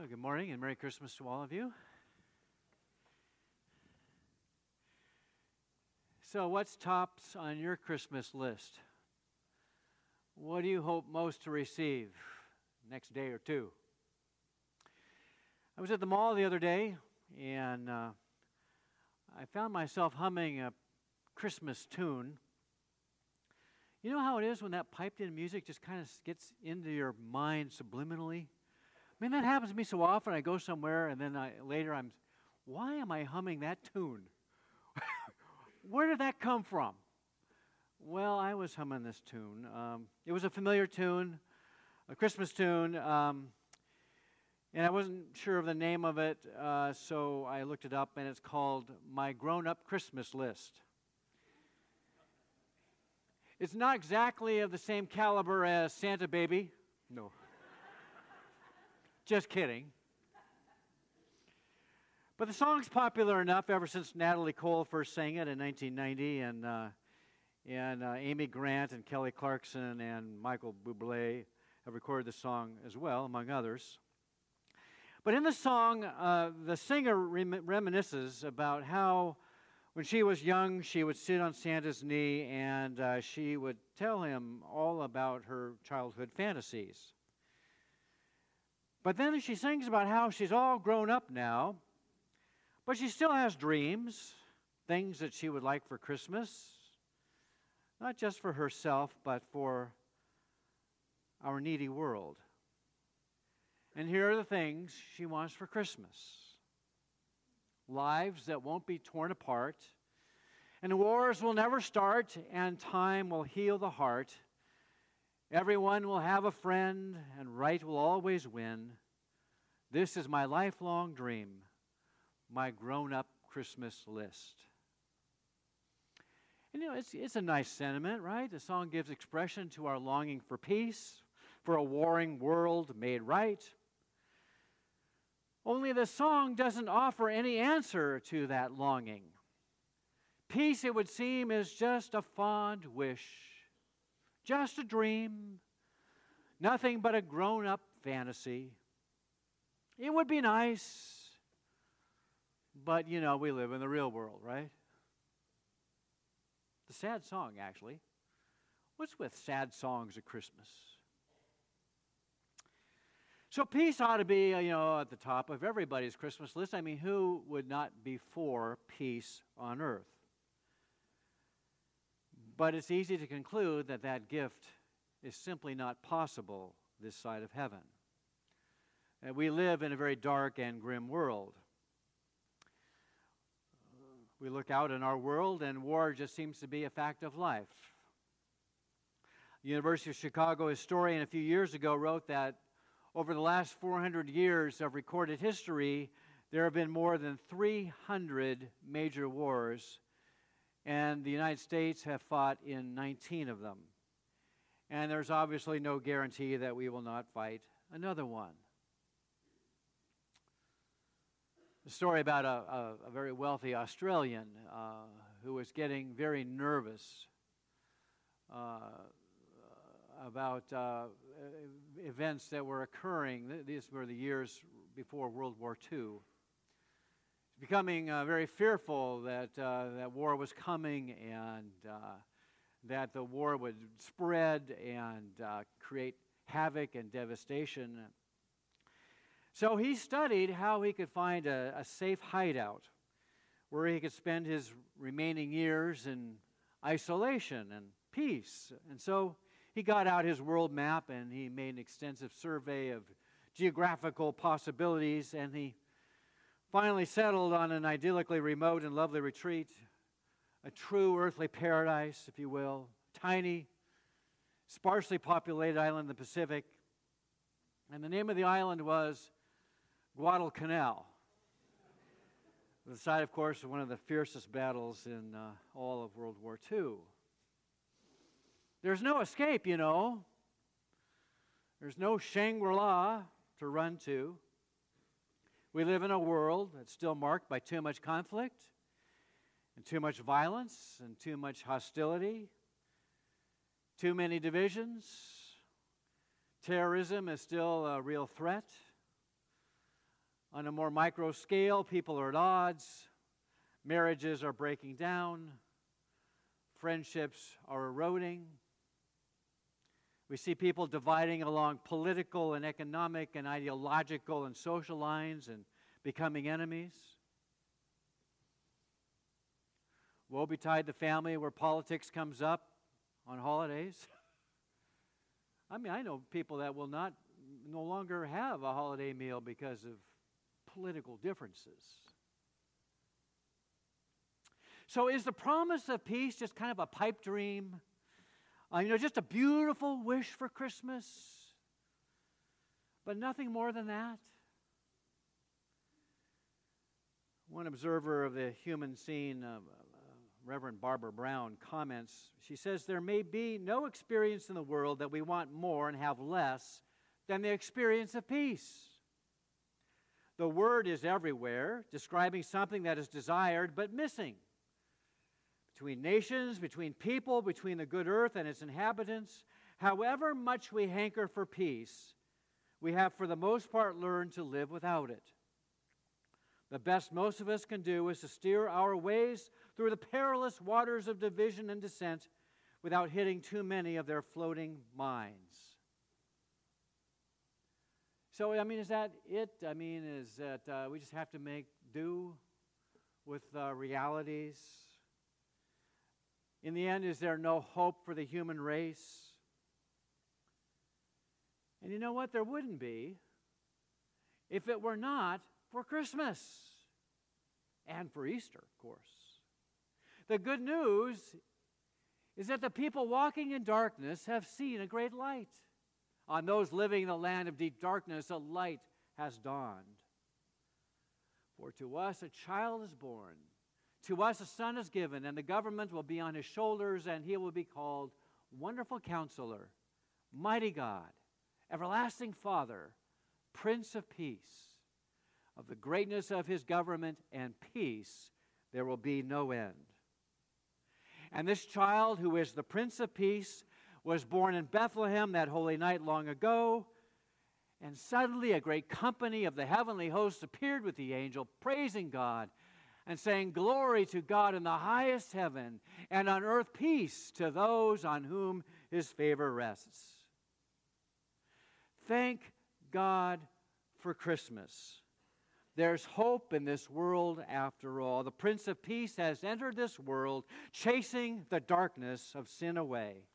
Oh, good morning and Merry Christmas to all of you. So what's tops on your Christmas list? What do you hope most to receive next day or two? I was at the mall the other day and I found myself humming a Christmas tune. You know how it is when that piped-in music just kind of gets into your mind subliminally? I mean, that happens to me so often. I go somewhere, and then later, why am I humming that tune? Where did that come from? Well, I was humming this tune. It was a familiar tune, a Christmas tune, and I wasn't sure of the name of it, so I looked it up, and it's called My Grown-Up Christmas List. It's not exactly of the same caliber as Santa Baby. No. Just kidding. But the song's popular enough ever since Natalie Cole first sang it in 1990, and Amy Grant and Kelly Clarkson and Michael Bublé have recorded the song as well, among others. But in the song, the singer reminisces about how when she was young, she would sit on Santa's knee and she would tell him all about her childhood fantasies. But then she sings about how she's all grown up now, but she still has dreams, things that she would like for Christmas, not just for herself, but for our needy world. And here are the things she wants for Christmas. Lives that won't be torn apart, and wars will never start, and time will heal the heart. Everyone will have a friend, and right will always win. This is my lifelong dream, my grown-up Christmas list. And you know, it's a nice sentiment, right? The song gives expression to our longing for peace, for a warring world made right. Only the song doesn't offer any answer to that longing. Peace, it would seem, is just a fond wish. Just a dream, nothing but a grown-up fantasy. It would be nice, but, you know, we live in the real world, right? The sad song, actually. What's with sad songs at Christmas? So peace ought to be, you know, at the top of everybody's Christmas list. I mean, who would not be for peace on earth? But it's easy to conclude that that gift is simply not possible this side of heaven. And we live in a very dark and grim world. We look out in our world, and war just seems to be a fact of life. The University of Chicago historian a few years ago wrote that over the last 400 years of recorded history, there have been more than 300 major wars, and the United States have fought in 19 of them. And there's obviously no guarantee that we will not fight another one. A story about a very wealthy Australian who was getting very nervous about events that were occurring. These were the years before World War II. Becoming very fearful that war was coming and that the war would spread and create havoc and devastation. So he studied how he could find a safe hideout where he could spend his remaining years in isolation and peace. And so he got out his world map and he made an extensive survey of geographical possibilities, and he finally settled on an idyllically remote and lovely retreat, a true earthly paradise, if you will, tiny, sparsely populated island in the Pacific. And the name of the island was Guadalcanal, the site, of course, of one of the fiercest battles in all of World War II. There's no escape, you know. There's no Shangri-La to run to. We live in a world that's still marked by too much conflict and too much violence and too much hostility, too many divisions. Terrorism is still a real threat. On a more micro scale, people are at odds. Marriages are breaking down. Friendships are eroding. We see people dividing along political and economic and ideological and social lines and becoming enemies. Woe betide the family where politics comes up on holidays. I mean, I know people that will no longer have a holiday meal because of political differences. So is the promise of peace just kind of a pipe dream? Just a beautiful wish for Christmas, but nothing more than that? One observer of the human scene, Reverend Barbara Brown, comments, she says, "There may be no experience in the world that we want more and have less than the experience of peace. The word is everywhere, describing something that is desired but missing. Between nations, between people, between the good earth and its inhabitants, however much we hanker for peace, we have for the most part learned to live without it. The best most of us can do is to steer our ways through the perilous waters of division and dissent without hitting too many of their floating minds." So, is that it? Is that we just have to make do with realities? In the end, is there no hope for the human race? And you know what? There wouldn't be if it were not for Christmas and for Easter, of course. The good news is that the people walking in darkness have seen a great light. On those living in the land of deep darkness, a light has dawned. For to us a child is born. To us a son is given, and the government will be on his shoulders, and he will be called Wonderful Counselor, Mighty God, Everlasting Father, Prince of Peace. Of the greatness of his government and peace, there will be no end. And this child, who is the Prince of Peace, was born in Bethlehem that holy night long ago, and suddenly a great company of the heavenly hosts appeared with the angel, praising God and saying, "Glory to God in the highest heaven, and on earth peace to those on whom his favor rests." Thank God for Christmas. There's hope in this world after all. The Prince of Peace has entered this world, chasing the darkness of sin away.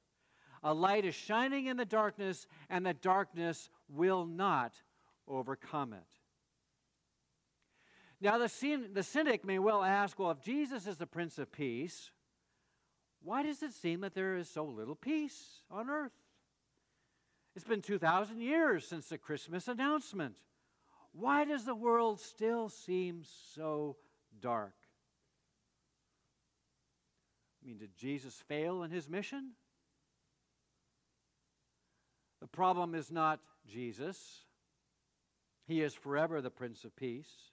A light is shining in the darkness, and the darkness will not overcome it. Now, the cynic may well ask, well, if Jesus is the Prince of Peace, why does it seem that there is so little peace on earth? It's been 2,000 years since the Christmas announcement. Why does the world still seem so dark? Did Jesus fail in his mission? The problem is not Jesus. He is forever the Prince of Peace.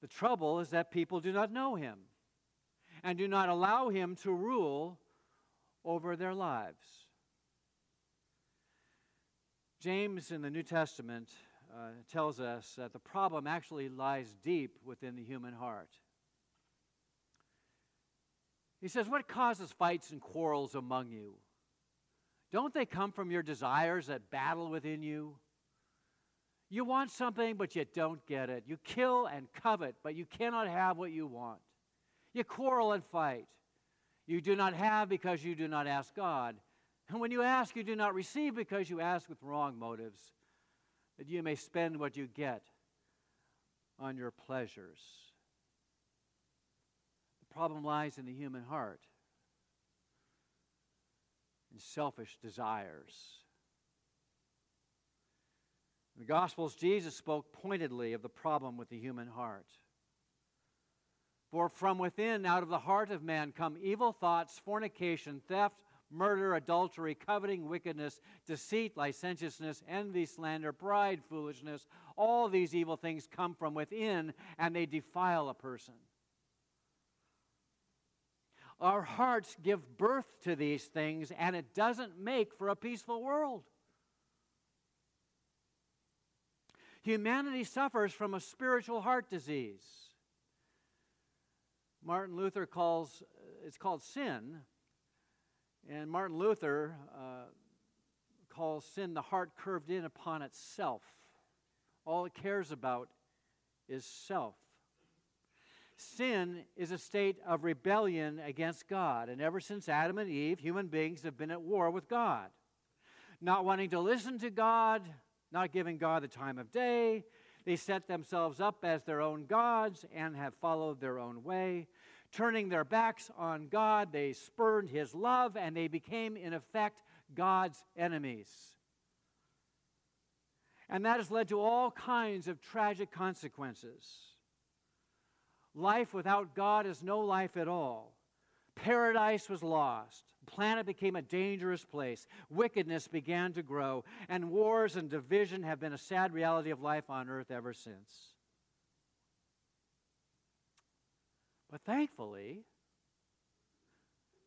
The trouble is that people do not know him and do not allow him to rule over their lives. James in the New Testament tells us that the problem actually lies deep within the human heart. He says, "What causes fights and quarrels among you? Don't they come from your desires that battle within you? You want something, but you don't get it. You kill and covet, but you cannot have what you want. You quarrel and fight. You do not have because you do not ask God. And when you ask, you do not receive because you ask with wrong motives, that you may spend what you get on your pleasures." The problem lies in the human heart and selfish desires. In the Gospels, Jesus spoke pointedly of the problem with the human heart. "For from within, out of the heart of man, come evil thoughts, fornication, theft, murder, adultery, coveting, wickedness, deceit, licentiousness, envy, slander, pride, foolishness. All these evil things come from within, and they defile a person." Our hearts give birth to these things, and it doesn't make for a peaceful world. Humanity suffers from a spiritual heart disease. Martin Luther calls it's called sin, and Martin Luther calls sin the heart curved in upon itself. All it cares about is self. Sin is a state of rebellion against God, and ever since Adam and Eve, human beings have been at war with God, not wanting to listen to God, not giving God the time of day. They set themselves up as their own gods and have followed their own way. Turning their backs on God, they spurned his love, and they became, in effect, God's enemies. And that has led to all kinds of tragic consequences. Life without God is no life at all. Paradise was lost. The planet became a dangerous place. Wickedness began to grow. And wars and division have been a sad reality of life on earth ever since. But thankfully,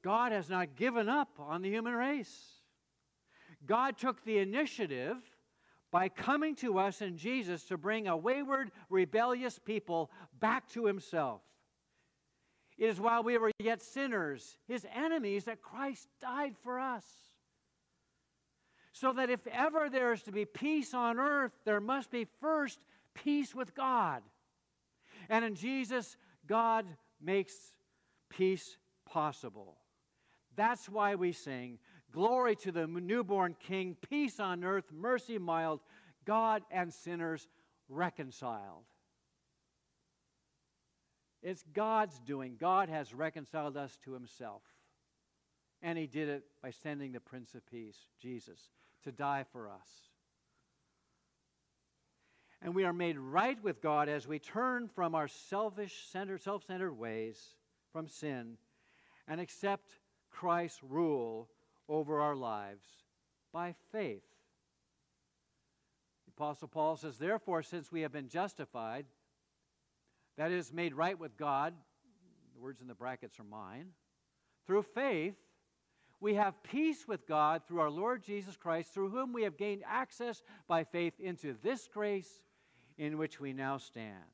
God has not given up on the human race. God took the initiative by coming to us in Jesus to bring a wayward, rebellious people back to himself. It is while we were yet sinners, his enemies, that Christ died for us. So that if ever there is to be peace on earth, there must be first peace with God. And in Jesus, God makes peace possible. That's why we sing, "Glory to the newborn King, peace on earth, mercy mild, God and sinners reconciled." It's God's doing. God has reconciled us to himself. And he did it by sending the Prince of Peace, Jesus, to die for us. And we are made right with God as we turn from our selfish, self-centered ways, from sin, and accept Christ's rule over our lives by faith. The Apostle Paul says, "Therefore, since we have been justified," that is, made right with God, the words in the brackets are mine, "through faith, we have peace with God through our Lord Jesus Christ, through whom we have gained access by faith into this grace in which we now stand."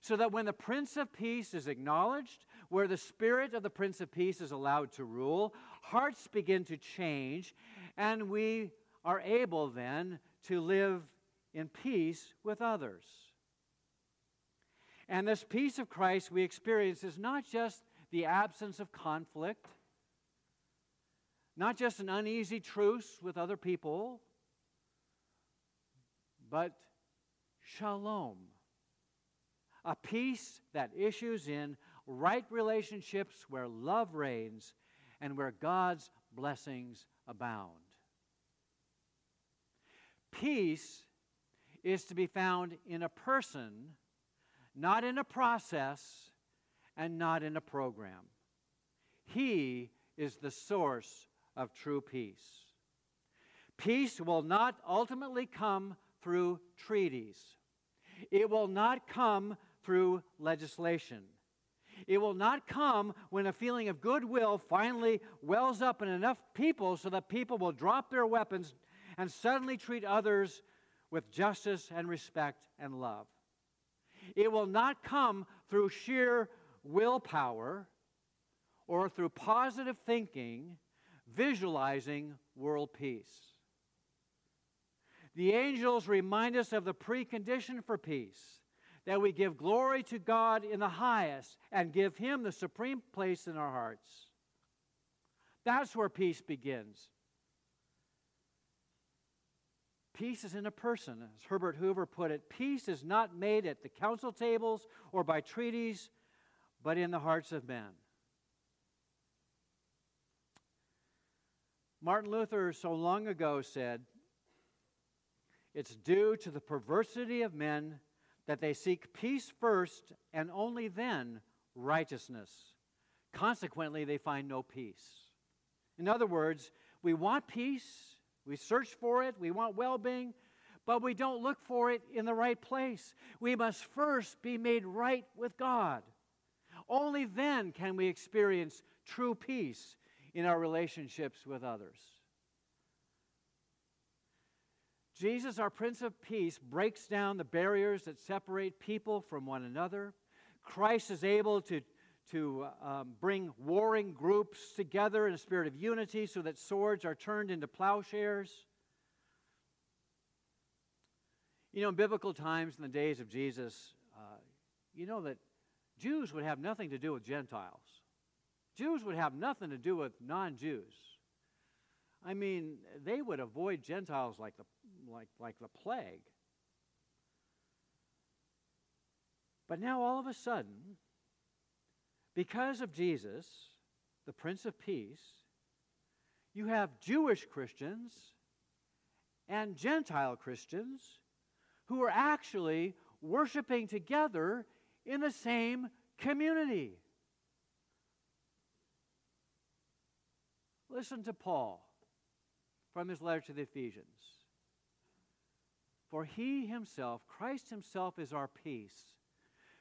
So that when the Prince of Peace is acknowledged, where the spirit of the Prince of Peace is allowed to rule, hearts begin to change, and we are able then to live in peace with others. And this peace of Christ we experience is not just the absence of conflict, not just an uneasy truce with other people, but shalom, a peace that issues in right relationships where love reigns and where God's blessings abound. Peace is to be found in a person, not in a process, and not in a program. He is the source of true peace. Peace will not ultimately come through treaties. It will not come through legislation. It will not come when a feeling of goodwill finally wells up in enough people so that people will drop their weapons and suddenly treat others with justice and respect and love. It will not come through sheer willpower or through positive thinking, visualizing world peace. The angels remind us of the precondition for peace, that we give glory to God in the highest and give him the supreme place in our hearts. That's where peace begins. Peace is in a person. As Herbert Hoover put it, peace is not made at the council tables or by treaties, but in the hearts of men. Martin Luther so long ago said, "It's due to the perversity of men that they seek peace first and only then righteousness. Consequently, they find no peace." In other words, we want peace, we search for it, we want well-being, but we don't look for it in the right place. We must first be made right with God. Only then can we experience true peace in our relationships with others. Jesus, our Prince of Peace, breaks down the barriers that separate people from one another. Christ is able to bring warring groups together in a spirit of unity so that swords are turned into plowshares. You know, in biblical times, in the days of Jesus, you know that Jews would have nothing to do with Gentiles. Jews would have nothing to do with non-Jews. I mean, they would avoid Gentiles like the plague. But now all of a sudden, because of Jesus, the Prince of Peace, you have Jewish Christians and Gentile Christians who are actually worshiping together in the same community. Listen to Paul from his letter to the Ephesians. For he himself, Christ himself, is our peace,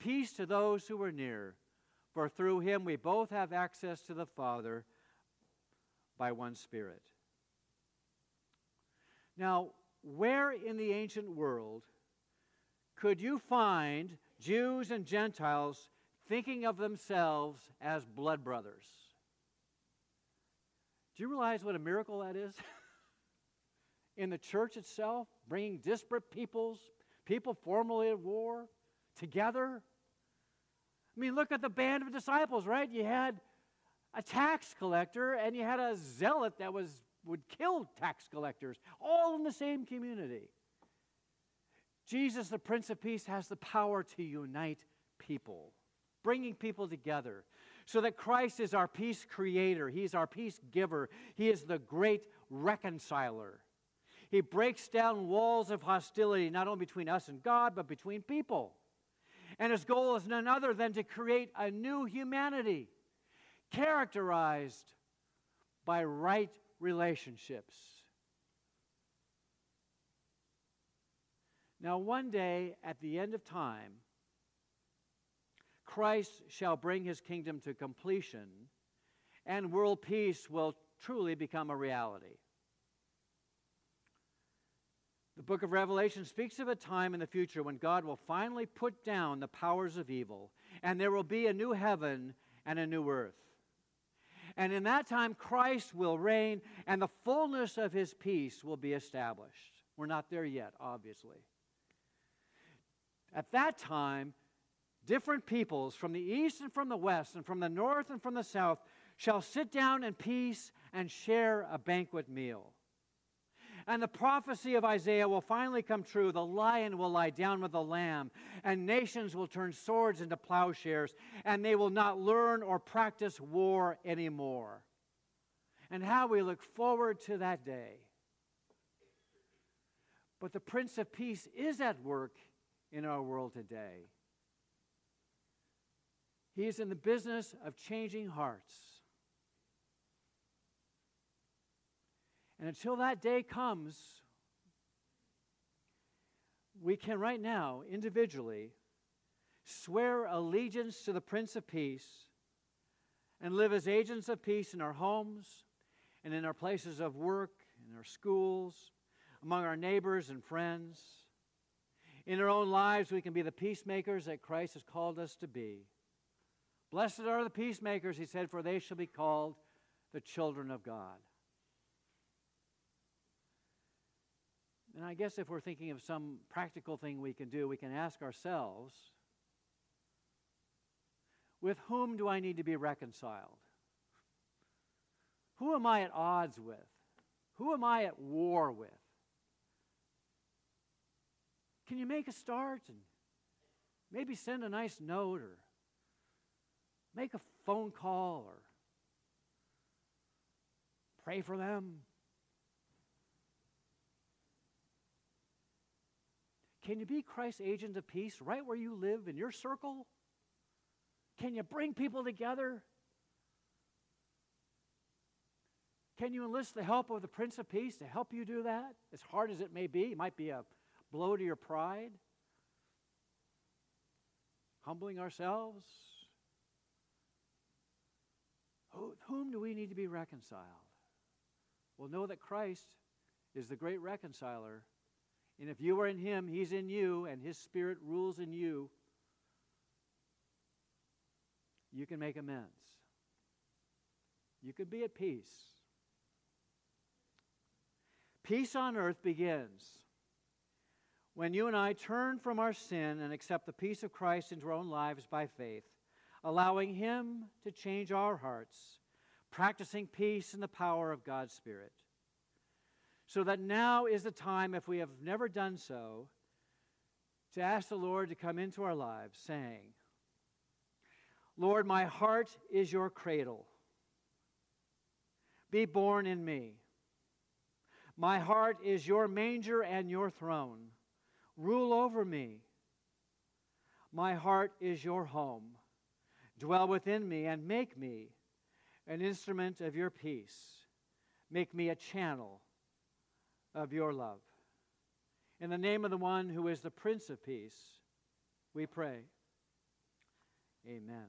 peace to those who are near, for through him we both have access to the Father by one Spirit. Now, where in the ancient world could you find Jews and Gentiles thinking of themselves as blood brothers? Do you realize what a miracle that is? In the church itself, bringing disparate peoples, people formerly at war, together. I mean, look at the band of disciples, right? You had a tax collector and you had a zealot that would kill tax collectors, all in the same community. Jesus, the Prince of Peace, has the power to unite people, bringing people together, so that Christ is our peace creator. He's our peace giver. He is the great reconciler. He breaks down walls of hostility, not only between us and God, but between people. And his goal is none other than to create a new humanity, characterized by right relationships. Now, one day, at the end of time, Christ shall bring his kingdom to completion, and world peace will truly become a reality. The book of Revelation speaks of a time in the future when God will finally put down the powers of evil, and there will be a new heaven and a new earth. And in that time, Christ will reign, and the fullness of his peace will be established. We're not there yet, obviously. At that time, different peoples from the east and from the west and from the north and from the south shall sit down in peace and share a banquet meal. And the prophecy of Isaiah will finally come true. The lion will lie down with the lamb, and nations will turn swords into plowshares, and they will not learn or practice war anymore. And how we look forward to that day. But the Prince of Peace is at work in our world today. He is in the business of changing hearts. And until that day comes, we can right now, individually, swear allegiance to the Prince of Peace and live as agents of peace in our homes and in our places of work, in our schools, among our neighbors and friends. In our own lives, we can be the peacemakers that Christ has called us to be. Blessed are the peacemakers, he said, for they shall be called the children of God. And I guess if we're thinking of some practical thing we can do, we can ask ourselves, with whom do I need to be reconciled? Who am I at odds with? Who am I at war with? Can you make a start and maybe send a nice note or make a phone call or pray for them? Can you be Christ's agent of peace right where you live in your circle? Can you bring people together? Can you enlist the help of the Prince of Peace to help you do that? As hard as it may be, it might be a blow to your pride. Humbling ourselves. Whom do we need to be reconciled? Well, know that Christ is the great reconciler. And if you are in him, he's in you, and his spirit rules in you. You can make amends. You can be at peace. Peace on earth begins when you and I turn from our sin and accept the peace of Christ into our own lives by faith, allowing him to change our hearts, practicing peace in the power of God's Spirit. So that now is the time, if we have never done so, to ask the Lord to come into our lives, saying, Lord, my heart is your cradle. Be born in me. My heart is your manger and your throne. Rule over me. My heart is your home. Dwell within me and make me an instrument of your peace. Make me a channel of your love. In the name of the one who is the Prince of Peace, we pray. Amen.